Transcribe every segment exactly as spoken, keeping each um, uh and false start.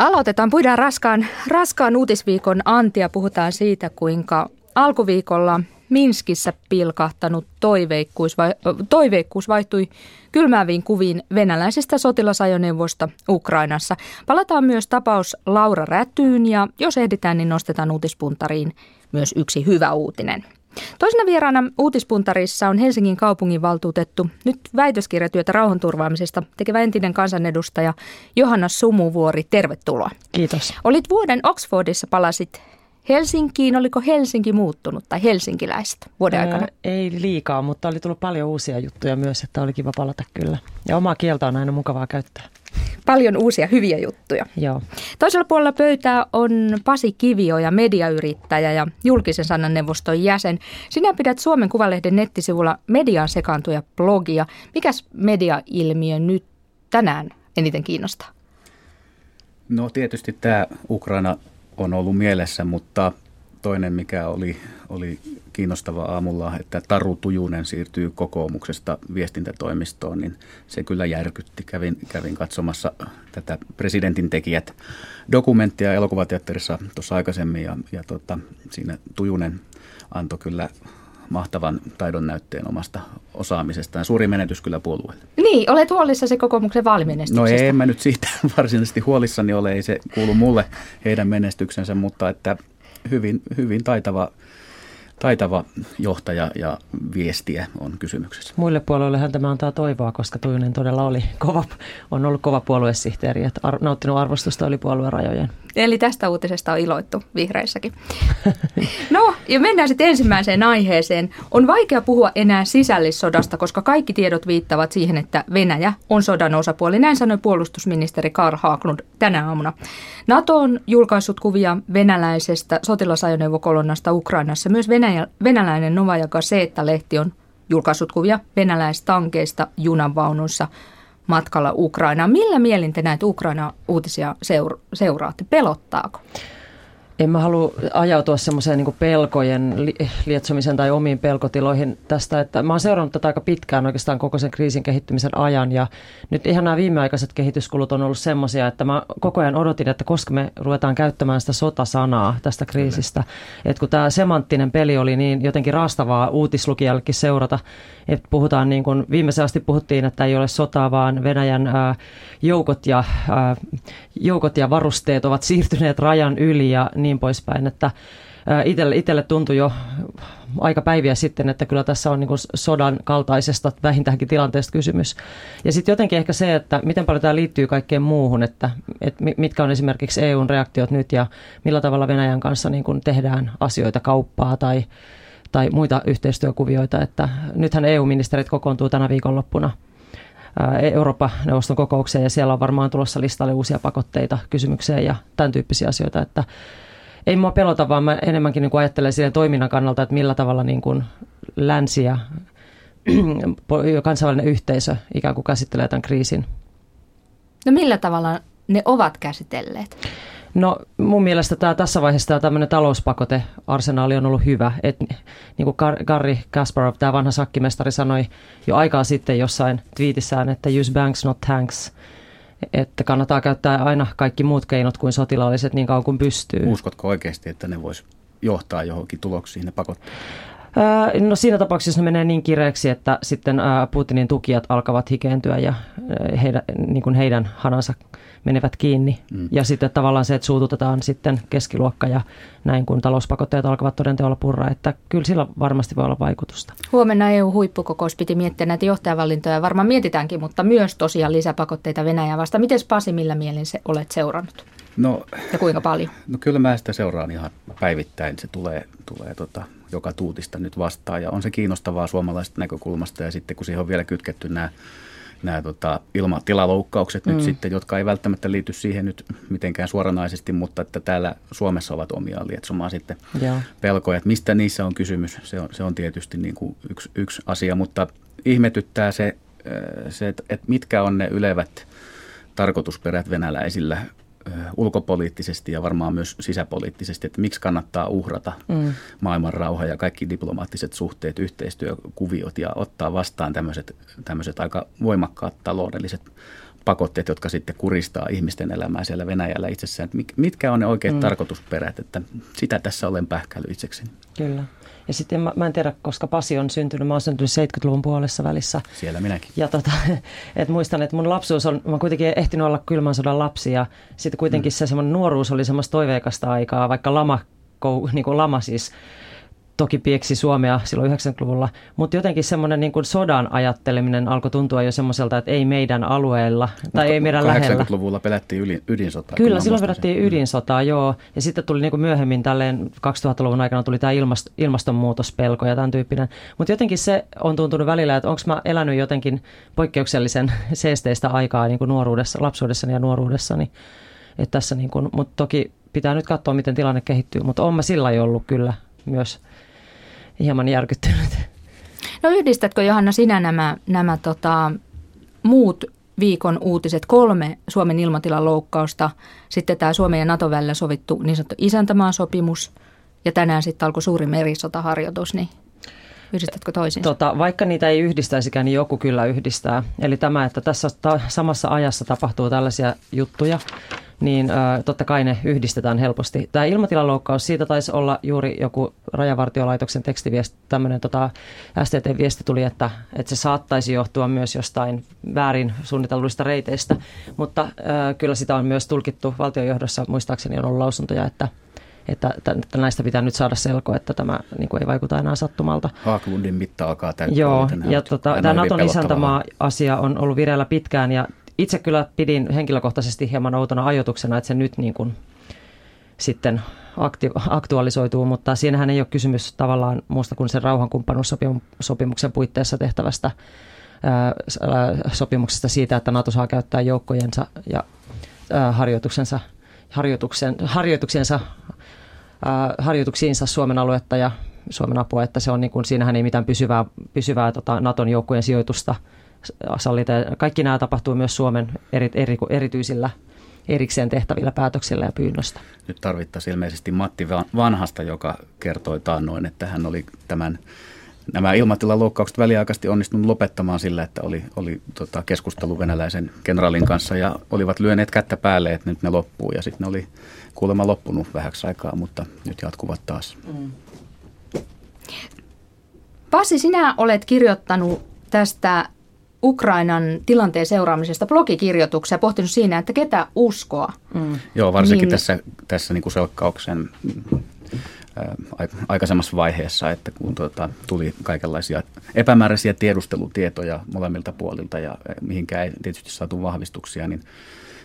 Aloitetaan. Puidaan raskaan, raskaan uutisviikon antia. Puhutaan siitä, kuinka alkuviikolla Minskissä pilkahtanut toiveikkuus, vai, toiveikkuus vaihtui kylmääviin kuviin venäläisestä sotilasajoneuvosta Ukrainassa. Palataan myös tapaus Laura Rätyyn ja jos ehditään, niin nostetaan uutispuntariin myös yksi hyvä uutinen. Toisena vieraana uutispuntarissa on Helsingin kaupunginvaltuutettu, nyt väitöskirjatyötä rauhanturvaamisesta tekevä entinen kansanedustaja Johanna Sumuvuori. Tervetuloa. Kiitos. Olit vuoden Oxfordissa, palasit Helsinkiin. Oliko Helsinki muuttunut tai helsinkiläiset vuoden aikana? Öö, ei liikaa, mutta oli tullut paljon uusia juttuja myös, että oli kiva palata kyllä. Ja omaa kieltä on aina mukavaa käyttää. Paljon uusia hyviä juttuja. Joo. Toisella puolella pöytää on Pasi Kivioja, mediayrittäjä ja julkisen sanan neuvoston jäsen. Sinä pidät Suomen Kuvalehden nettisivulla Mediaan sekaantuja blogia. Mikäs mediailmiö nyt tänään eniten kiinnostaa? No tietysti tämä Ukraina on ollut mielessä, mutta toinen mikä oli, oli kiinnostava aamulla, että Taru Tujunen siirtyy kokoomuksesta viestintätoimistoon, niin se kyllä järkytti. Kävin, kävin katsomassa tätä Presidentin tekijät -dokumenttia elokuvateatterissa tuossa aikaisemmin ja, ja tota, siinä Tujunen antoi kyllä mahtavan taidon näytteen omasta osaamisestaan. Suuri menetys kyllä puolueelle. Niin, olet huolissasi kokoomuksen vaalimenestyksestä. No en mä nyt siitä varsinaisesti huolissani ole, ei se kuulu mulle heidän menestyksensä, mutta että hyvin, hyvin taitava, taitava johtaja ja viestiä on kysymyksessä. Muille puolueillehan tämä antaa toivoa, koska Tujunen todella oli kova, on ollut kova puoluesihteeri, että ar- nauttinut arvostusta oli puolueen rajojen. Eli tästä uutisesta on iloittu vihreissäkin. No, ja mennään sitten ensimmäiseen aiheeseen. On vaikea puhua enää sisällissodasta, koska kaikki tiedot viittavat siihen, että Venäjä on sodan osapuoli. Näin sanoi puolustusministeri Carl Haglund tänä aamuna. NATO on julkaissut kuvia venäläisestä sotilasajoneuvokolonnasta Ukrainassa. Myös Venäjä, venäläinen Novaja Gazeta-lehti on julkaissut kuvia venäläistankeista junanvaunuissa matkalla Ukrainaan. Millä mielin te näitä Ukraina-uutisia seura- seuraatte? Pelottaako? En mä halua ajautua semmoiseen niin kuin pelkojen lietsomisen tai omiin pelkotiloihin tästä. Että mä oon seurannut tätä aika pitkään oikeastaan koko sen kriisin kehittymisen ajan. Ja nyt ihan nämä viimeaikaiset kehityskulut on ollut semmoisia, että mä koko ajan odotin, että koska me ruvetaan käyttämään sitä sotasanaa tästä kriisistä. Että kun tämä semanttinen peli oli niin jotenkin raastavaa uutislukijallekin seurata. Että puhutaan niin kuin viimeisen asti puhuttiin, että ei ole sotaa, vaan Venäjän ää, joukot, ja, ää, joukot ja varusteet ovat siirtyneet rajan yli ja niin poispäin, että itelle, itelle tuntui jo aika päiviä sitten, että kyllä tässä on niin kuin sodan kaltaisesta vähintäänkin tilanteesta kysymys. Ja sitten jotenkin ehkä se, että miten paljon tämä liittyy kaikkeen muuhun, että, että mitkä on esimerkiksi E U:n reaktiot nyt ja millä tavalla Venäjän kanssa niin kuin tehdään asioita, kauppaa tai, tai muita yhteistyökuvioita. Että nythän E U-ministerit kokoontuu tänä viikonloppuna Eurooppa-neuvoston kokoukseen ja siellä on varmaan tulossa listalle uusia pakotteita kysymykseen ja tämän tyyppisiä asioita, että ei mua pelota, vaan mä enemmänkin niin kuin ajattelen siihen toiminnan kannalta, että millä tavalla niin kuin länsi ja kansainvälinen yhteisö ikään kuin käsittelee tämän kriisin. No millä tavalla ne ovat käsitelleet? No mun mielestä tämä, tässä vaiheessa tämä tämmöinen talouspakotearsenaali on ollut hyvä. Et, niin kuin Garry Kasparov, tämä vanha sakkimestari, sanoi jo aikaa sitten jossain twiitissään, että use banks not tanks. Että kannattaa käyttää aina kaikki muut keinot kuin sotilaalliset niin kauan kuin pystyy. Uskotko oikeasti, että ne vois johtaa johonkin tuloksiin, ne pakottaa? Öö, no siinä tapauksessa ne menee niin kireeksi, että sitten ää, Putinin tukijat alkavat hikeentyä ja heidän, niin kuin heidän hanansa menevät kiinni. Mm. Ja sitten tavallaan se, että suututetaan sitten keskiluokka ja näin kun talouspakotteet alkavat todenteolla purra, että kyllä sillä varmasti voi olla vaikutusta. Huomenna E U-huippukokous piti miettiä näitä johtajavalintoja, varmaan mietitäänkin, mutta myös tosiaan lisäpakotteita Venäjää vastaan. Miten Pasi, millä mielin se olet seurannut? No, ja kuinka paljon? No kyllä mä sitä seuraan ihan päivittäin. Se tulee, tulee tota, joka tuutista nyt vastaan ja on se kiinnostavaa suomalaisesta näkökulmasta ja sitten kun siihen on vielä kytketty nämä Nämä tota, ilmatilaloukkaukset mm. nyt sitten, jotka ei välttämättä liity siihen nyt mitenkään suoranaisesti, mutta että täällä Suomessa ovat omiaan lietsomaan sitten yeah. pelkoja. Että mistä niissä on kysymys, se on, se on tietysti niin kuin yksi, yksi asia, mutta ihmetyttää se, se että mitkä on ne ylevät tarkoitusperät venäläisillä ulkopoliittisesti ja varmaan myös sisäpoliittisesti, että miksi kannattaa uhrata mm. maailman rauha ja kaikki diplomaattiset suhteet, yhteistyökuviot ja ottaa vastaan tämmöiset, tämmöiset aika voimakkaat taloudelliset pakotteet, jotka sitten kuristaa ihmisten elämää siellä Venäjällä itsessään. Mitkä on ne oikeat mm. tarkoitusperät, että sitä tässä olen pähkäily itsekseni. Kyllä. Ja sitten mä, mä en tiedä, koska Pasi on syntynyt, mä oon syntynyt seitsemänkymmentäluvun puolessa välissä. Siellä minäkin. Ja tota, et muistan, että mun lapsuus on, mä kuitenkin ehtinyt olla kylmän sodan lapsi ja sitten kuitenkin mm. se semmoinen nuoruus oli semmoista toiveikasta aikaa, vaikka lama, niin kuin lama siis. Toki pieksi Suomea silloin yhdeksänkymmentäluvulla, mutta jotenkin semmoinen niin kuin sodan ajatteleminen alkoi tuntua jo semmoiselta, että ei meidän alueella tai mutta ei meidän lähellä. kahdeksankymmentäluvulla pelättiin ydin, ydinsotaa. Kyllä, kyllä silloin pelättiin ydinsotaa, joo. Ja sitten tuli niin kuin myöhemmin tälleen kaksituhattaluvun aikana tuli tämä ilmast, ilmastonmuutospelko ja tämän tyyppinen. Mutta jotenkin se on tuntunut välillä, että onko mä elänyt jotenkin poikkeuksellisen seesteistä aikaa niin kuin nuoruudessa, lapsuudessani ja nuoruudessani. Että tässä niin kuin, mutta toki pitää nyt katsoa, miten tilanne kehittyy, mutta olen mä sillä jo ollut kyllä myös hieman järkyttynyt. No yhdistätkö Johanna sinä nämä, nämä tota, muut viikon uutiset, kolme Suomen ilmatilan loukkausta, sitten tämä Suomen ja Naton välillä sovittu niin sanottu isäntämaasopimus ja tänään sitten alkoi suuri merisotaharjoitus, niin yhdistätkö toisiinsa? Tota, vaikka niitä ei yhdistäisikään, niin joku kyllä yhdistää. Eli tämä, että tässä ta- samassa ajassa tapahtuu tällaisia juttuja, niin äh, totta kai ne yhdistetään helposti. Tämä ilmatilaloukkaus, siitä taisi olla juuri joku Rajavartiolaitoksen tekstiviesti, tämmöinen tota, S T T-viesti tuli, että, että se saattaisi johtua myös jostain väärin suunnitelluista reiteistä, mutta äh, kyllä sitä on myös tulkittu valtionjohdossa, muistaakseni on ollut lausuntoja, että, että, että näistä pitää nyt saada selkoa, että tämä niin kuin ei vaikuta enää sattumalta. Haaklundin mitta alkaa täyttää. Joo, ja tota, tämä Naton isäntämaa-asia on ollut vireillä pitkään ja itse kyllä pidin henkilökohtaisesti hieman outona ajoituksena, että se nyt niin kuin sitten akti- aktualisoituu, mutta siinähän ei ole kysymys tavallaan muusta kuin sen rauhankumppanuussopimuksen puitteissa tehtävästä ää, sopimuksesta siitä, että NATO saa käyttää joukkojensa ja ää, harjoituksensa, harjoituksen, harjoituksensa, ää, harjoituksiinsa Suomen aluetta ja Suomen apua, että se on niin kuin, siinähän ei mitään pysyvää, pysyvää tota, Naton joukkojen sijoitusta sallita. Kaikki nämä tapahtuu myös Suomen eri, eri, erityisillä erikseen tehtävillä päätöksillä ja pyynnöstä. Nyt tarvittaisiin ilmeisesti Matti Vanhasta, joka kertoi taannoin, että hän oli tämän, nämä ilmatilaloukkaukset väliaikaisesti onnistunut lopettamaan sillä, että oli, oli tota keskustelu venäläisen kenraalin kanssa ja olivat lyöneet kättä päälle, että nyt ne loppuu ja sitten ne oli kuulemma loppunut vähäksi aikaa, mutta nyt jatkuvat taas. Mm. Pasi, sinä olet kirjoittanut tästä Ukrainan tilanteen seuraamisesta blogikirjoituksia, pohtinut siinä, että ketä uskoa. Mm. Joo, varsinkin niin tässä, tässä niin kuin selkkauksen ää, aikaisemmassa vaiheessa, että kun tuota, tuli kaikenlaisia epämääräisiä tiedustelutietoja molemmilta puolilta ja mihinkään ei tietysti saatu vahvistuksia, niin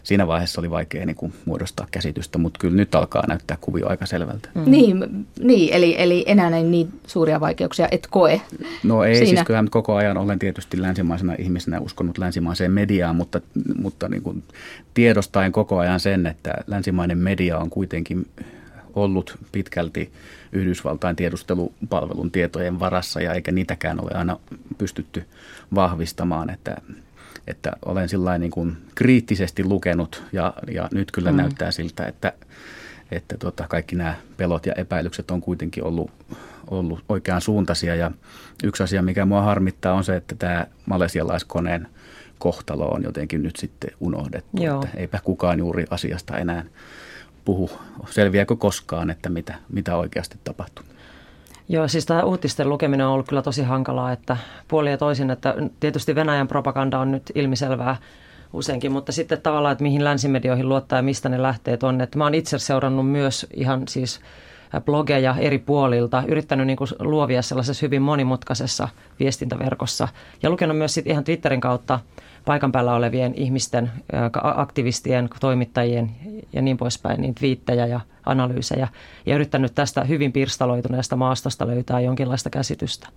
siinä vaiheessa oli vaikea niin kuin muodostaa käsitystä, mutta kyllä nyt alkaa näyttää kuvio aika selvältä. Mm. Niin, niin eli, eli enää ei niin suuria vaikeuksia et koe. No ei, siinä. Siis kyllähän koko ajan olen tietysti länsimaisena ihmisenä uskonut länsimaiseen mediaan, mutta, mutta niin kuin tiedostaen koko ajan sen, että länsimainen media on kuitenkin ollut pitkälti Yhdysvaltain tiedustelupalvelun tietojen varassa ja eikä niitäkään ole aina pystytty vahvistamaan, että että olen sillain niin kuin kriittisesti lukenut ja, ja nyt kyllä mm. näyttää siltä, että, että tota kaikki nämä pelot ja epäilykset on kuitenkin ollut, ollut oikean suuntaisia. Ja yksi asia, mikä mua harmittaa, on se, että tämä malesialaiskoneen kohtalo on jotenkin nyt sitten unohdettu. Että eipä kukaan juuri asiasta enää puhu. Selviääkö koskaan, että mitä, mitä oikeasti tapahtuu? Joo, siis tämä uutisten lukeminen on ollut kyllä tosi hankalaa, että puolin ja toisin, että tietysti Venäjän propaganda on nyt ilmiselvää useinkin, mutta sitten tavallaan, että mihin länsimedioihin luottaa ja mistä ne lähteet on. Että mä oon itse seurannut myös ihan siis blogeja eri puolilta, yrittänyt niin kuin luovia sellaisessa hyvin monimutkaisessa viestintäverkossa ja lukenut myös sit ihan Twitterin kautta paikan päällä olevien ihmisten, aktivistien, toimittajien ja niin poispäin, niin twiittejä ja analyysejä ja yrittänyt tästä hyvin pirstaloituneesta maastosta löytää jonkinlaista käsitystä.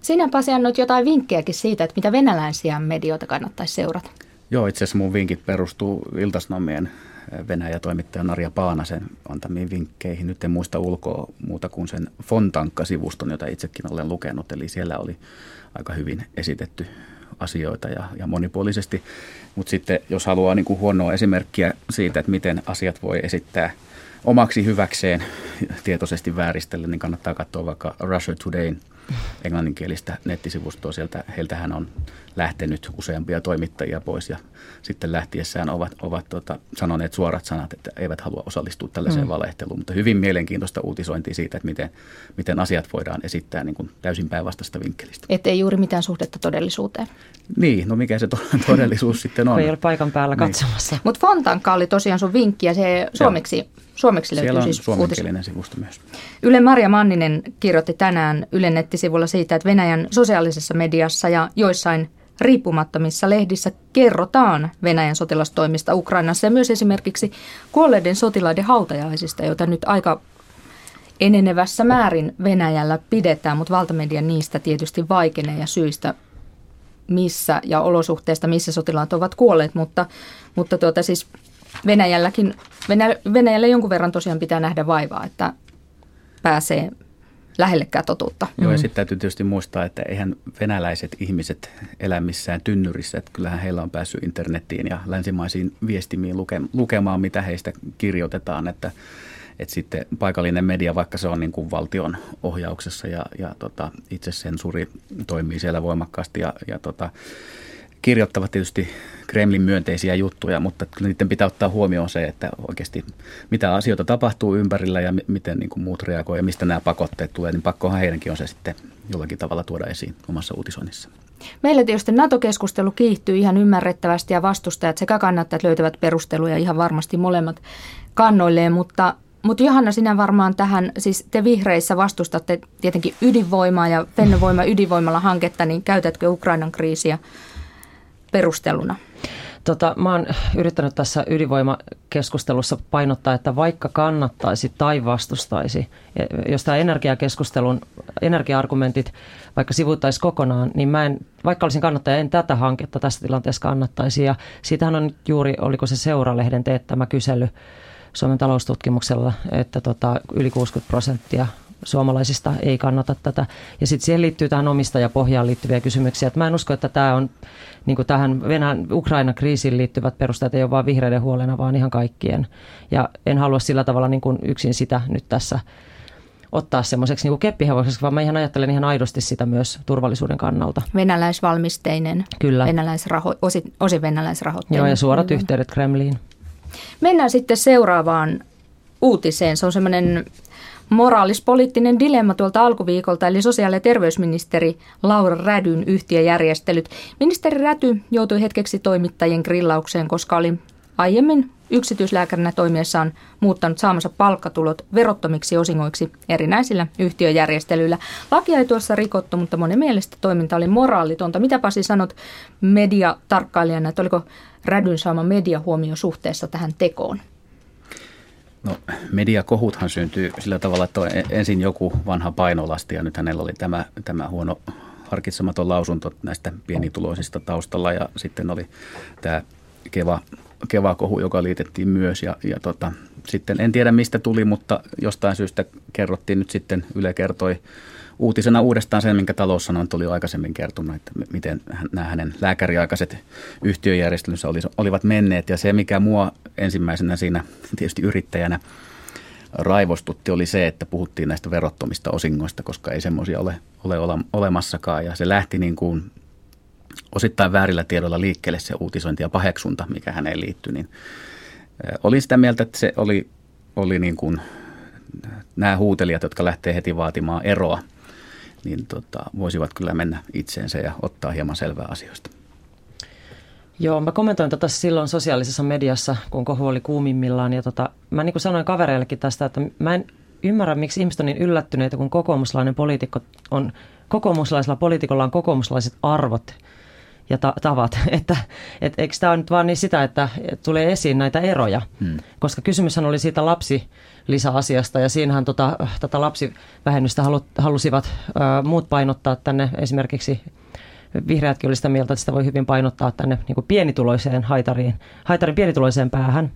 Sinä, Pasi, annoit jotain vinkkejäkin siitä, että mitä venäläisiä medioita kannattaisi seurata. Joo, itse asiassa mun vinkit perustuu Ilta-Sanomien Venäjä-toimittajan Arja Paanasen antamiin vinkkeihin. Nyt en muista ulkoa muuta kuin sen Fontankka-sivuston, jota itsekin olen lukenut, eli siellä oli aika hyvin esitetty asioita ja, ja monipuolisesti, mutta sitten jos haluaa niin kuin huonoa esimerkkiä siitä, että miten asiat voi esittää omaksi hyväkseen tietoisesti vääristellä, niin kannattaa katsoa vaikka Russia Todayn englanninkielistä nettisivustoa. Sieltä heiltähän on lähtenyt useampia toimittajia pois ja sitten lähtiessään ovat, ovat tota, sanoneet suorat sanat, että eivät halua osallistua tällaiseen mm. valehteluun. Mutta hyvin mielenkiintoista uutisointia siitä, että miten, miten asiat voidaan esittää niin kuin täysin päinvastaista vinkkelistä. Että ei juuri mitään suhdetta todellisuuteen. Niin, no mikä se to- todellisuus sitten on. Ei ole paikan päällä katsomassa. Niin. Mutta Fontanka oli tosiaan sun vinkki ja se suomeksi... Suomeksi löytyy on siis suomenkielinen sivusto myös. Ylen Maria Manninen kirjoitti tänään Ylen nettisivulla siitä, että Venäjän sosiaalisessa mediassa ja joissain riippumattomissa lehdissä kerrotaan Venäjän sotilastoimista Ukrainassa ja myös esimerkiksi kuolleiden sotilaiden hautajaisista, joita nyt aika enenevässä määrin Venäjällä pidetään, mutta valtamedia niistä tietysti vaikenee ja syistä missä ja olosuhteista, missä sotilaat ovat kuolleet, mutta, mutta tuota siis... Venäjälläkin, Venäjällä jonkun verran tosiaan pitää nähdä vaivaa, että pääsee lähellekään totuutta. Joo, ja sitten täytyy tietysti muistaa, että eihän venäläiset ihmiset elä missään tynnyrissä, että kyllähän heillä on päässyt internettiin ja länsimaisiin viestimiin luke, lukemaan, mitä heistä kirjoitetaan, että, että sitten paikallinen media, vaikka se on niin kuin valtion ohjauksessa ja, ja tota, itse sensuri toimii siellä voimakkaasti ja, ja tota, kirjoittavat tietysti Kremlin myönteisiä juttuja, mutta niiden pitää ottaa huomioon se, että oikeasti mitä asioita tapahtuu ympärillä ja miten niin kuin muut reagoivat ja mistä nämä pakotteet tulee, niin pakkohan heidänkin on se sitten jollakin tavalla tuoda esiin omassa uutisoinnissa. Meillä tietysti NATO-keskustelu kiihtyy ihan ymmärrettävästi ja vastustajat sekä kannattajat löytävät perusteluja ihan varmasti molemmat kannoilleen, mutta, mutta Johanna, sinä varmaan tähän, siis te vihreissä vastustatte tietenkin ydinvoimaa ja Fennovoima ydinvoimalla hanketta, niin käytätkö Ukrainan kriisiä perusteluna? Tota, mä oon yrittänyt tässä ydinvoimakeskustelussa painottaa, että vaikka kannattaisi tai vastustaisi, jos tämä energiakeskustelun, energia-argumentit vaikka sivuuttaisi kokonaan, niin mä en, vaikka olisin kannattaja, en tätä hanketta tässä tilanteessa kannattaisi. Ja siitähän on nyt juuri, oliko se Seura-lehden teettämä kysely Suomen taloustutkimuksella, että tota, yli kuusikymmentä prosenttia suomalaisista ei kannata tätä. Ja sitten siihen liittyy tähän omistajapohjaan liittyviä kysymyksiä. Et mä en usko, että tämä on niin kuin tähän Venäjän Ukraina-kriisiin liittyvät perusteet ei ole vain vihreiden huolena, vaan ihan kaikkien. Ja en halua sillä tavalla niin kuin yksin sitä nyt tässä ottaa semmoiseksi niin kuin keppihevoseksi, vaan mä ihan ajattelen ihan aidosti sitä myös turvallisuuden kannalta. Venäläisvalmisteinen, Kyllä. Venäläisraho- osin, osin venäläisrahoitteinen. Joo, ja suorat Kyllä. yhteydet Kremliin. Mennään sitten seuraavaan uutiseen. Se on semmoinen... moraalispoliittinen dilemma tuolta alkuviikolta, eli sosiaali- ja terveysministeri Laura Rädyn yhtiöjärjestelyt. Ministeri Räty joutui hetkeksi toimittajien grillaukseen, koska oli aiemmin yksityislääkärinä toimiessaan muuttanut saamansa palkkatulot verottomiksi osingoiksi erinäisillä yhtiöjärjestelyillä. Lakia ei tuossa rikottu, mutta monen mielestä toiminta oli moraalitonta. Mitä Pasi sanot mediatarkkailijana, että oliko Rädyn saama mediahuomio suhteessa tähän tekoon? No, mediakohuthan syntyy sillä tavalla, että ensin joku vanha painolasti ja nyt hänellä oli tämä, tämä huono harkitsematon lausunto näistä pienituloisista taustalla ja sitten oli tämä Keva, Keva-kohu, joka liitettiin myös ja, ja tota, sitten en tiedä mistä tuli, mutta jostain syystä kerrottiin nyt sitten, Yle kertoi uutisena uudestaan sen, minkä Taloussanomat oli aikaisemmin kertonut, että miten nämä hänen lääkäriaikaiset yhtiöjärjestelynsä olivat menneet. Ja se, mikä mua ensimmäisenä siinä tietysti yrittäjänä raivostutti, oli se, että puhuttiin näistä verottomista osingoista, koska ei semmoisia ole, ole olemassakaan. Ja se lähti niin kuin osittain väärillä tiedoilla liikkeelle se uutisointi ja paheksunta, mikä häneen liittyi. Niin olin sitä mieltä, että se oli, oli niin kuin nämä huutelijat, jotka lähtee heti vaatimaan eroa, niin tota, voisivat kyllä mennä itseensä ja ottaa hieman selvää asioista. Joo, mä kommentoin tätä silloin sosiaalisessa mediassa, kun kohu oli kuumimmillaan. Ja tota, mä niin kuin sanoin kavereillekin tästä, että mä en ymmärrä, miksi ihmiset on niin yllättyneitä, kun kokoomuslainen poliitikko on, kokoomuslaisella poliitikolla on kokoomuslaiset arvot ja ta- tavat. Että et, eikö tämä nyt vaan niin sitä, että tulee esiin näitä eroja? Hmm. Koska kysymyshän oli siitä lapsi. Lisäasiasta ja siinähän tota, tätä lapsivähennystä halu, halusivat ö, muut painottaa tänne, esimerkiksi vihreätkin oli sitä mieltä, että sitä voi hyvin painottaa tänne niin kuin pienituloiseen haitariin, haitarin pienituloiseen päähän.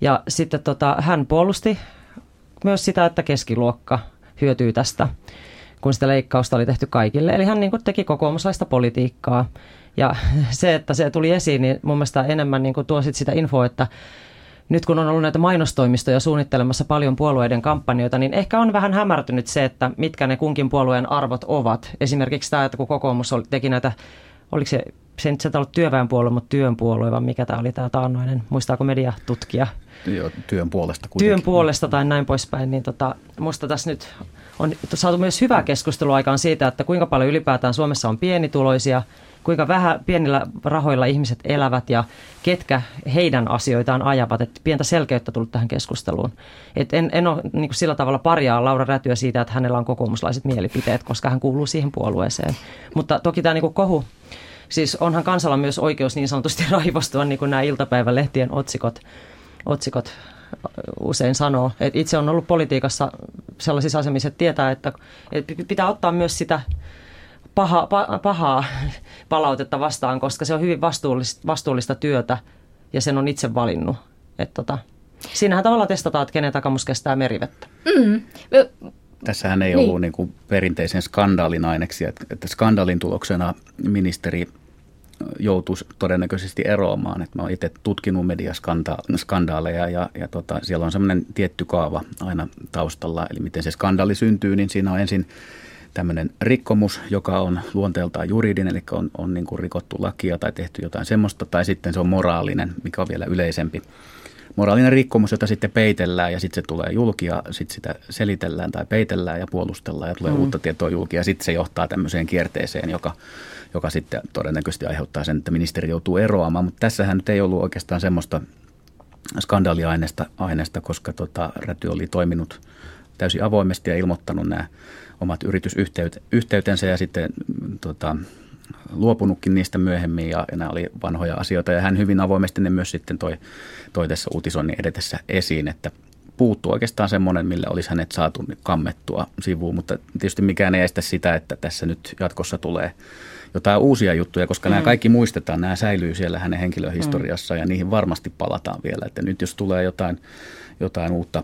Ja sitten tota, hän puolusti myös sitä, että keskiluokka hyötyy tästä, kun sitä leikkausta oli tehty kaikille. Eli hän niin kuin teki kokoomuslaista politiikkaa ja se, että se tuli esiin, niin mun mielestä enemmän niin kuin tuo sit sitä infoa, että nyt kun on ollut näitä mainostoimistoja suunnittelemassa paljon puolueiden kampanjoita, niin ehkä on vähän hämärtynyt se, että mitkä ne kunkin puolueen arvot ovat. Esimerkiksi tämä, että kun kokoomus teki näitä, oliko se, se nyt sieltä ollut työväenpuolue, mutta työnpuolue, vai mikä tämä oli tämä taannoinen, muistaako mediatutkija? Joo, työn puolesta kuitenkin. Työn puolesta tai näin poispäin, niin tota, musta tässä nyt on saatu myös hyvää keskustelua aikaan siitä, että kuinka paljon ylipäätään Suomessa on pienituloisia, kuinka vähän pienillä rahoilla ihmiset elävät ja ketkä heidän asioitaan ajavat. Et pientä selkeyttä tullut tähän keskusteluun. Et en, en ole niin kuin sillä tavalla parjaa Laura Rätyä siitä, että hänellä on kokoomuslaiset mielipiteet, koska hän kuuluu siihen puolueeseen. Mutta toki tämä niin kuin kohu, siis onhan kansalla myös oikeus niin sanotusti raivostua, niin kuin nämä iltapäivälehtien otsikot, otsikot usein sanoo. Et itse on ollut politiikassa sellaisissa asemissa, että tietää, että et pitää ottaa myös sitä Paha, pa, pahaa palautetta vastaan, koska se on hyvin vastuullista, vastuullista työtä ja sen on itse valinnut. Et tota, siinähän tavallaan testataan, että kenen takamus kestää merivettä. Mm. Tässähän ei niin. ollut niin kuin perinteisen skandaalin aineksia, että, että skandaalin tuloksena ministeri joutuisi todennäköisesti eroamaan. Et mä oon itse tutkinut mediaskandaaleja ja, ja tota, siellä on semmoinen tietty kaava aina taustalla, eli miten se skandaali syntyy, niin siinä on ensin tämmöinen rikkomus, joka on luonteeltaan juridinen, eli on, on niin kuin rikottu lakia tai tehty jotain semmoista, tai sitten se on moraalinen, mikä on vielä yleisempi. Moraalinen rikkomus, jota sitten peitellään ja sitten se tulee julki ja sitten sitä selitellään tai peitellään ja puolustellaan ja tulee mm. uutta tietoa julki ja sitten se johtaa tämmöiseen kierteeseen, joka, joka sitten todennäköisesti aiheuttaa sen, että ministeri joutuu eroamaan, mutta tässähän nyt ei ollut oikeastaan semmoista skandaaliaineesta, aineesta, koska tota, Räty oli toiminut täysin avoimesti ja ilmoittanut nämä omat yritysyhteytensä ja sitten tota, luopunutkin niistä myöhemmin ja, ja nämä oli vanhoja asioita. Ja hän hyvin avoimesti ne myös sitten toi, toi tässä uutisoinnin edetessä esiin, että puuttuu oikeastaan semmoinen, millä olisi hänet saatu kammettua sivuun. Mutta tietysti mikään ei estä sitä, että tässä nyt jatkossa tulee jotain uusia juttuja, koska mm. nämä kaikki muistetaan, nämä säilyy siellä hänen henkilöhistoriassa mm. ja niihin varmasti palataan vielä. Että nyt jos tulee jotain, jotain uutta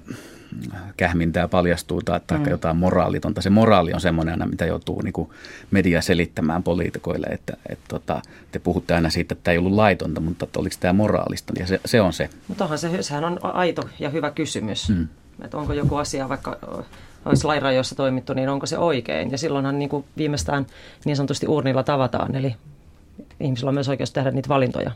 kähmintää paljastuu tai mm. jotain moraalitonta. Se moraali on semmoinen aina, mitä joutuu niin kuin media selittämään poliitikoille, että, että, että te puhutte aina siitä, että tämä ei ollut laitonta, mutta oliko tämä moraalista, ja se, se on se. Mutta onhan se, sehän on aito ja hyvä kysymys, mm. että onko joku asia, vaikka olisi lainrajoissa toimittu, niin onko se oikein, ja silloinhan niin kuin viimeistään niin sanotusti uurnilla tavataan, eli ihmisillä on myös oikeus tehdä niitä valintoja.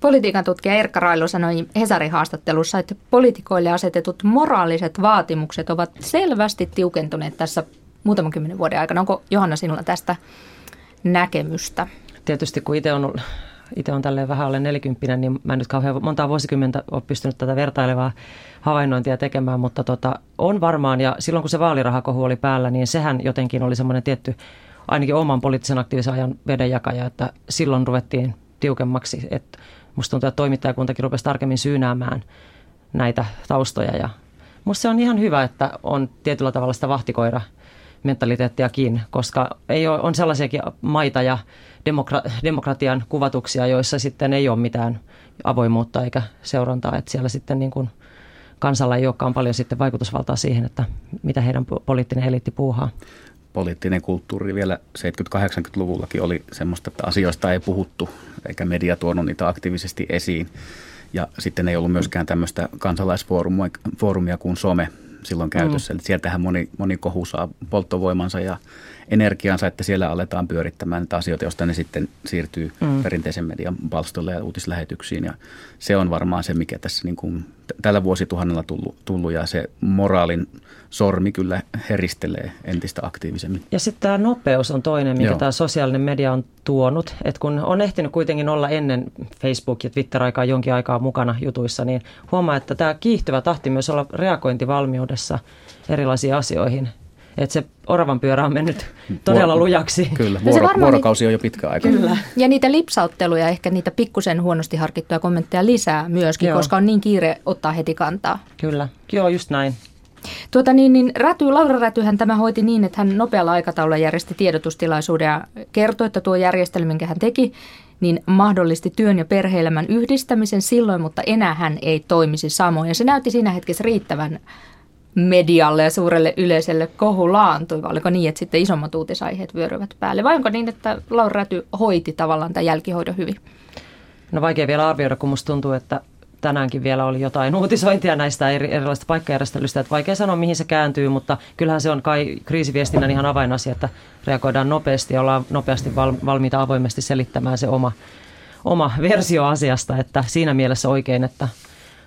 Politiikan tutkija Erkka Railo sanoi Hesarin haastattelussa, että poliitikoille asetetut moraaliset vaatimukset ovat selvästi tiukentuneet tässä muutaman kymmenen vuoden aikana. Onko Johanna sinulla tästä näkemystä? Tietysti kun itse on, itse on tälleen vähän alle nelikymppinen, niin mä en nyt kauhean montaa vuosikymmentä ole pystynyt tätä vertailevaa havainnointia tekemään, mutta tota, on varmaan, ja silloin kun se vaalirahakohu oli päällä, niin sehän jotenkin oli semmoinen tietty, ainakin oman poliittisen aktiivisen ajan vedenjakaja, että silloin ruvettiin tiukemmaksi, että musta tuntuu, että toimittajakuntakin rupesi tarkemmin syynäämään näitä taustoja ja musta se on ihan hyvä, että on tietyllä tavalla sitä vahtikoira mentaliteettiakin, koska ei ole, on sellaisiakin maita ja demokra- demokratian kuvatuksia, joissa sitten ei ole mitään avoimuutta eikä seurantaa, että siellä sitten niin kuin kansalla ei olekaan paljon sitten vaikutusvaltaa siihen, että mitä heidän poliittinen eliitti puuhaa. Poliittinen kulttuuri vielä seitsemänkymmentä-kahdeksankymmentäluvullakin oli semmoista, että asioista ei puhuttu eikä media tuonut niitä aktiivisesti esiin. Ja sitten ei ollut myöskään tämmöistä kansalaisfoorumia kuin some silloin käytössä. Mm. Eli sieltähän moni, moni kohu saa polttovoimansa ja energiansa, että siellä aletaan pyörittämään niitä asioita, josta ne sitten siirtyy mm. perinteisen median palstolle ja uutislähetyksiin. Ja se on varmaan se, mikä tässä niin kuin tällä vuosituhannella tullut, tullut ja se moraalin sormi kyllä heristelee entistä aktiivisemmin. Ja sitten tämä nopeus on toinen, mikä tämä sosiaalinen media on tuonut. Et kun on ehtinyt kuitenkin olla ennen Facebook- ja Twitter-aikaa jonkin aikaa mukana jutuissa, niin huomaa, että tämä kiihtyvä tahti myös olla reagointivalmiudessa erilaisiin asioihin. Että se oravan pyörä on mennyt todella lujaksi. Kyllä, vuoro, no vuorokausi on jo pitkä aika. Kyllä. Ja niitä lipsautteluja, ehkä niitä pikkusen huonosti harkittuja kommentteja lisää myöskin, Joo. koska on niin kiire ottaa heti kantaa. Kyllä, joo just näin. Tuota niin, niin Räty, Laura Rätyhän tämä hoiti niin, että hän nopealla aikataululla järjesti tiedotustilaisuuden ja kertoi, että tuo järjestelmä, minkä hän teki, niin mahdollisti työn ja perhe-elämän yhdistämisen silloin, mutta enää hän ei toimisi samoin. Ja se näytti siinä hetkessä riittävän medialle ja suurelle yleisölle kohu laantui, vai oliko niin, että sitten isommat uutisaiheet vyöryvät päälle, vai onko niin, että Laura Räty hoiti tavallaan tämän jälkihoidon hyvin? No vaikea vielä arvioida, kun musta tuntuu, että tänäänkin vielä oli jotain uutisointia näistä eri, erilaisista paikkajärjestelyistä, että vaikea sanoa mihin se kääntyy, mutta kyllähän se on kai kriisiviestinnän ihan avainasia, että reagoidaan nopeasti ja ollaan nopeasti valmiita avoimesti selittämään se oma, oma versio asiasta, että siinä mielessä oikein, että,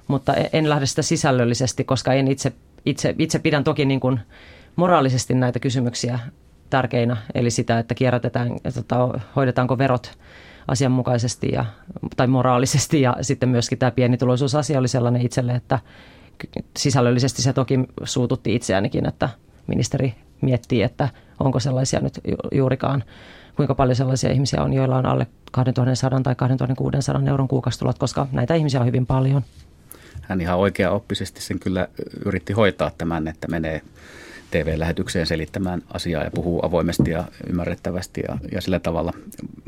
mutta en lähde sitä sisällöllisesti, koska en itse, itse, itse pidän toki niin kuin moraalisesti näitä kysymyksiä tärkeinä, eli sitä, että kierrätetään, tota, hoidetaanko verot asianmukaisesti ja, tai moraalisesti, ja sitten myöskin tämä pienituloisuusasia oli sellainen itselle, että sisällöllisesti se toki suututti itseäänikin, että ministeri miettii, että onko sellaisia nyt juurikaan, kuinka paljon sellaisia ihmisiä on, joilla on alle kaksituhattasataa tai kaksituhattakuusisataa euron kuukausitulot, koska näitä ihmisiä on hyvin paljon. Hän ihan oikeaoppisesti sen kyllä yritti hoitaa tämän, että menee T V-lähetykseen selittämään asiaa ja puhuu avoimesti ja ymmärrettävästi ja, ja sillä tavalla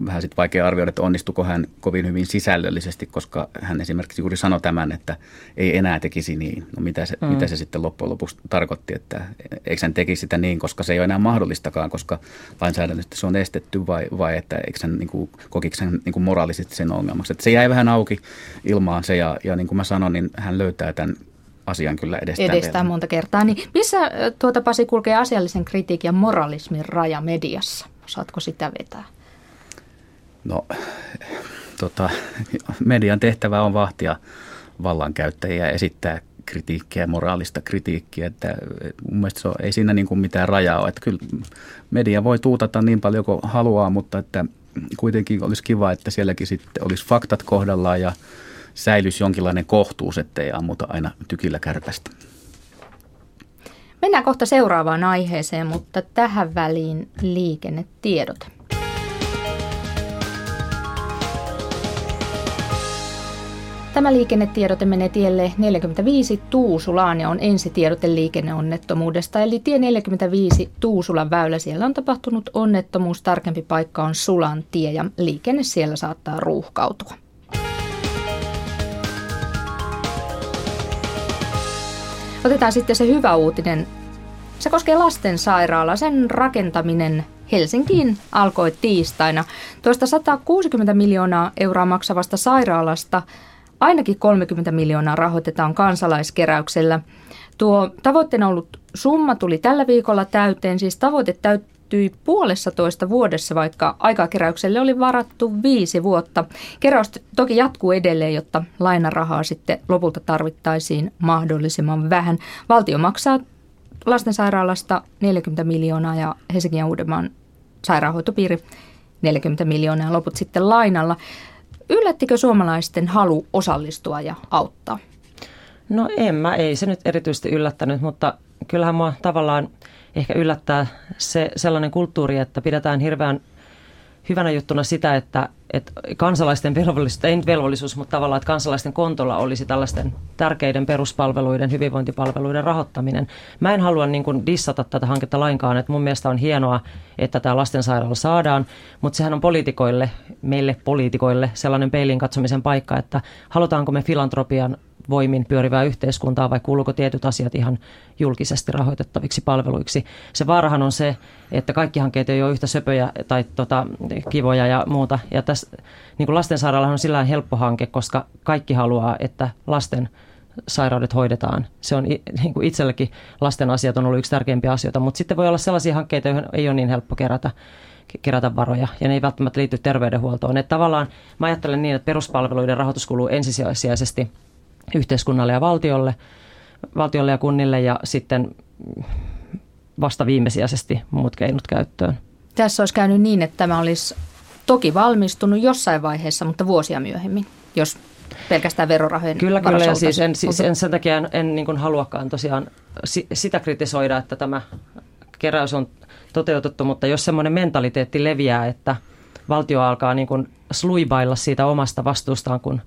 vähän sitten vaikea arvioida, että onnistuko hän kovin hyvin sisällöllisesti, koska hän esimerkiksi juuri sanoi tämän, että ei enää tekisi niin. No mitä se, mm. mitä se sitten loppujen lopuksi tarkoitti, että eikö hän tekisi sitä niin, koska se ei ole enää mahdollistakaan, koska lainsäädännöstä se on estetty vai, vai että eikö hän niin kuin, kokiko hän niin kuin moraalisesti sen ongelmaksi. Että se jäi vähän auki ilmaan se ja, ja niin kuin mä sanoin, niin hän löytää tämän asian kyllä edestään, edestään monta kertaa. Niin missä tuota, Pasi, kulkee asiallisen kritiikin ja moralismin raja mediassa? Osaatko sitä vetää? No, tota, median tehtävä on vahtia vallankäyttäjiä ja esittää kritiikkiä, moraalista kritiikkiä. Että mun mielestä se on, ei siinä niin kuin mitään rajaa ole. Että kyllä media voi tuutata niin paljon kuin haluaa, mutta että kuitenkin olisi kiva, että sielläkin sitten olisi faktat kohdallaan ja säilyisi jonkinlainen kohtuus, ettei ammuta aina tykillä kärpästä. Mennään kohta seuraavaan aiheeseen, mutta tähän väliin liikennetiedot. Tämä liikennetiedote menee tielle neljäkymmentäviisi Tuusulaan ja on ensitiedote liikenneonnettomuudesta. Eli tie neljäkymmentäviisi Tuusulan väylä. Siellä on tapahtunut onnettomuus. Tarkempi paikka on Sulan tie ja liikenne siellä saattaa ruuhkautua. Otetaan sitten se hyvä uutinen. Se koskee lastensairaalaa. Sen rakentaminen Helsinkiin alkoi tiistaina. Tuosta sata kuusikymmentä miljoonaa euroa maksavasta sairaalasta ainakin kolmekymmentä miljoonaa rahoitetaan kansalaiskeräyksellä. Tuo tavoitteena ollut summa tuli tällä viikolla täyteen. Siis tavoite täyttyi puolessa toista vuodessa, vaikka aikakeräykselle oli varattu viisi vuotta. Keräys toki jatkuu edelleen, jotta lainarahaa sitten lopulta tarvittaisiin mahdollisimman vähän. Valtio maksaa lastensairaalasta neljäkymmentä miljoonaa ja Helsingin ja Uudenmaan sairaanhoitopiiri neljäkymmentä miljoonaa ja loput sitten lainalla. Yllättikö suomalaisten halu osallistua ja auttaa? No en mä, ei se nyt erityisesti yllättänyt, mutta kyllähän mua tavallaan ehkä yllättää se sellainen kulttuuri, että pidetään hirveän hyvänä juttuna sitä, että, että kansalaisten velvollisuus, ei nyt velvollisuus, mutta tavallaan, että kansalaisten kontolla olisi tällaisten tärkeiden peruspalveluiden, hyvinvointipalveluiden rahoittaminen. Mä en halua niin kuin dissata tätä hanketta lainkaan, että mun mielestä on hienoa, että tämä lastensairaala saadaan, mutta sehän on poliitikoille, meille poliitikoille sellainen peilin katsomisen paikka, että halutaanko me filantropian voimin pyörivää yhteiskuntaa vai kuuluuko tietyt asiat ihan julkisesti rahoitettaviksi palveluiksi. Se vaarahan on se, että kaikki hankkeet ei ole yhtä söpöjä tai tota, kivoja ja muuta. Ja tässä niin kuin lastensairaalahan on sillä helppo hanke, koska kaikki haluaa, että lasten sairaudet hoidetaan. Se on niin kuin itselläkin lasten asiat on ollut yksi tärkeimpiä asioita, mutta sitten voi olla sellaisia hankkeita, joihin ei ole niin helppo kerätä. kerätä varoja, ja ne ei välttämättä liity terveydenhuoltoon. Että tavallaan mä ajattelen niin, että peruspalveluiden rahoitus kuuluu ensisijaisesti yhteiskunnalle ja valtiolle, valtiolle ja kunnille, ja sitten vasta viimesijaisesti muut keinot käyttöön. Tässä olisi käynyt niin, että tämä olisi toki valmistunut jossain vaiheessa, mutta vuosia myöhemmin, jos pelkästään verorahojen kyllä, kyllä, ja siis en, siis en sen takia en, en niin kuin haluakaan tosiaan si, sitä kritisoida, että tämä keräys on toteutettu, mutta jos semmoinen mentaliteetti leviää, että valtio alkaa niin kuin sluibailla siitä omasta vastuustaan, kun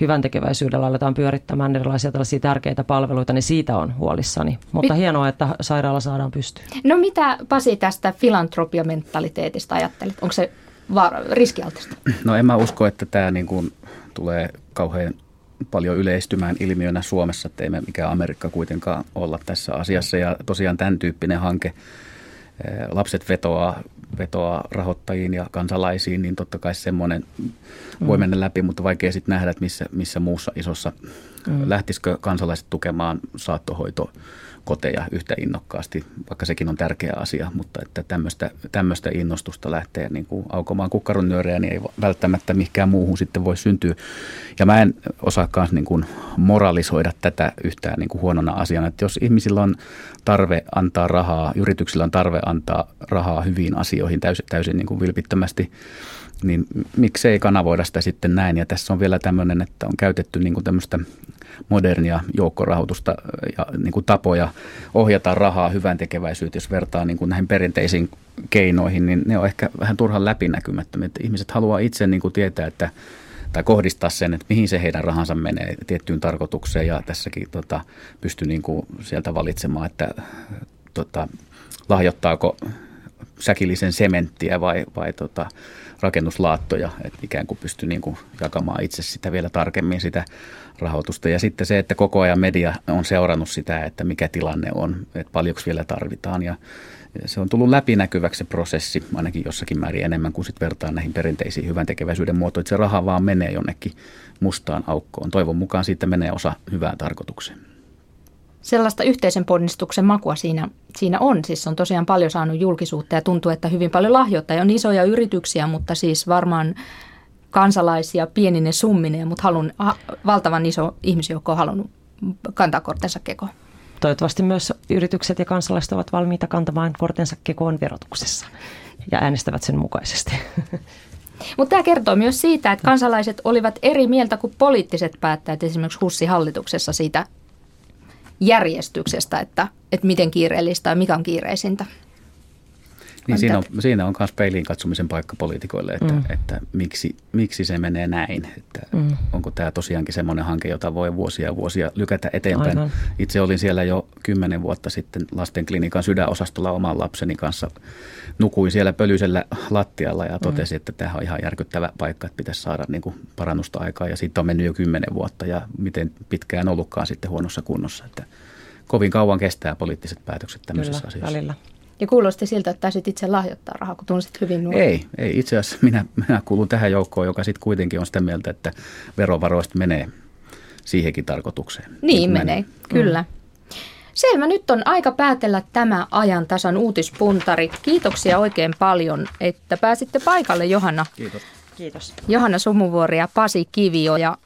hyvän tekeväisyydellä aletaan pyörittämään erilaisia tällaisia tärkeitä palveluita, niin siitä on huolissani. Mutta Mit- hienoa, että sairaala saadaan pystyyn. No mitä, Pasi, tästä filantropiamentaliteetista ajattelet? Onko se va- riskialtista? No en mä usko, että tämä niin kuin tulee kauhean paljon yleistymään ilmiönä Suomessa, että ei me mikään Amerikka kuitenkaan olla tässä asiassa. Ja tosiaan tämän tyyppinen hanke, lapset vetoaa vetoaa rahoittajiin ja kansalaisiin, niin totta kai semmoinen mm. voi mennä läpi, mutta vaikea sitten nähdä, että missä, missä muussa isossa mm. lähtisikö kansalaiset tukemaan saattohoitokoteja yhtä innokkaasti, vaikka sekin on tärkeä asia, mutta että tämmöistä, tämmöistä innostusta lähtee niin kuin aukomaan kukkaronnyörejä, niin ei välttämättä mihinkään muuhun sitten voi syntyä. Ja mä en osaa myös niin kuin moralisoida tätä yhtään niin kuin huonona asiana, että jos ihmisillä on tarve antaa rahaa, yrityksillä on tarve antaa rahaa hyviin asioihin täysin, täysin niin kuin vilpittömästi, niin miksei kanavoida sitä sitten näin. Ja tässä on vielä tämmöinen, että on käytetty niin kuin tämmöistä modernia joukkorahoitusta ja niin kuin tapoja ohjata rahaa hyvän tekeväisyyteen, jos vertaa niin kuin näihin perinteisiin keinoihin, niin ne on ehkä vähän turhan läpinäkymättömiä. Että ihmiset haluaa itse niin kuin tietää, että tai kohdistaa sen, että mihin se heidän rahansa menee tiettyyn tarkoitukseen, ja tässäkin tota, pystyy niin kuin sieltä valitsemaan, että tota, lahjoittaako säkillisen sementtiä vai, vai tota, rakennuslaattoja, että ikään kuin pystyy niin kuin jakamaan itse sitä vielä tarkemmin sitä rahoitusta. Ja sitten se, että koko ajan media on seurannut sitä, että mikä tilanne on, että paljonko vielä tarvitaan, ja se on tullut läpinäkyväksi se prosessi, ainakin jossakin määrin enemmän kuin sitten vertaan näihin perinteisiin hyvän tekeväisyyden muotoihin, että se raha vaan menee jonnekin mustaan aukkoon. Toivon mukaan siitä menee osa hyvään tarkoitukseen. Sellaista yhteisen ponnistuksen makua siinä, siinä on. Siis on tosiaan paljon saanut julkisuutta ja tuntuu, että hyvin paljon lahjoittajia on isoja yrityksiä, mutta siis varmaan kansalaisia pienine summineen, mutta halun, ha, valtavan iso ihmisjoukko on halunnut kantaa kortensa kekoon. Toivottavasti myös yritykset ja kansalaiset ovat valmiita kantamaan kortensa kekoon verotuksessa ja äänestävät sen mukaisesti. Mutta tämä kertoo myös siitä, että kansalaiset olivat eri mieltä kuin poliittiset päättäjät esimerkiksi Hussin hallituksessa siitä järjestyksestä, että, että miten kiireellistä ja mikä on kiireisintä. Niin siinä on myös siinä on peiliin katsomisen paikka poliitikoille, että, mm. että miksi, miksi se menee näin. Että mm. onko tämä tosiaankin semmoinen hanke, jota voi vuosia ja vuosia lykätä eteenpäin. Aivan. Itse olin siellä jo kymmenen vuotta sitten lastenklinikan sydänosastolla oman lapseni kanssa. Nukuin siellä pölyisellä lattialla ja totesin, mm. että tämä on ihan järkyttävä paikka, että pitäisi saada niin kuin parannusta aikaa. Ja siitä on mennyt jo kymmenen vuotta ja miten pitkään ollutkaan sitten huonossa kunnossa. Että kovin kauan kestää poliittiset päätökset tämmöisessä Kyllä, asioissa. Välillä. Ja kuulosti siltä, että taisit itse lahjoittaa rahaa, kun tunsit hyvin nuoria. Ei, ei. Itse asiassa minä, minä kuulun tähän joukkoon, joka sitten kuitenkin on sitä mieltä, että verovaroista menee siihenkin tarkoitukseen. Niin, niin menee, menee. Kyllä. Mm. Selvä, nyt on aika päätellä tämä ajan tasan uutispuntari. Kiitoksia oikein paljon, että pääsitte paikalle, Johanna. Kiitos. Kiitos. Johanna Sumuvuori ja Pasi Kivioja.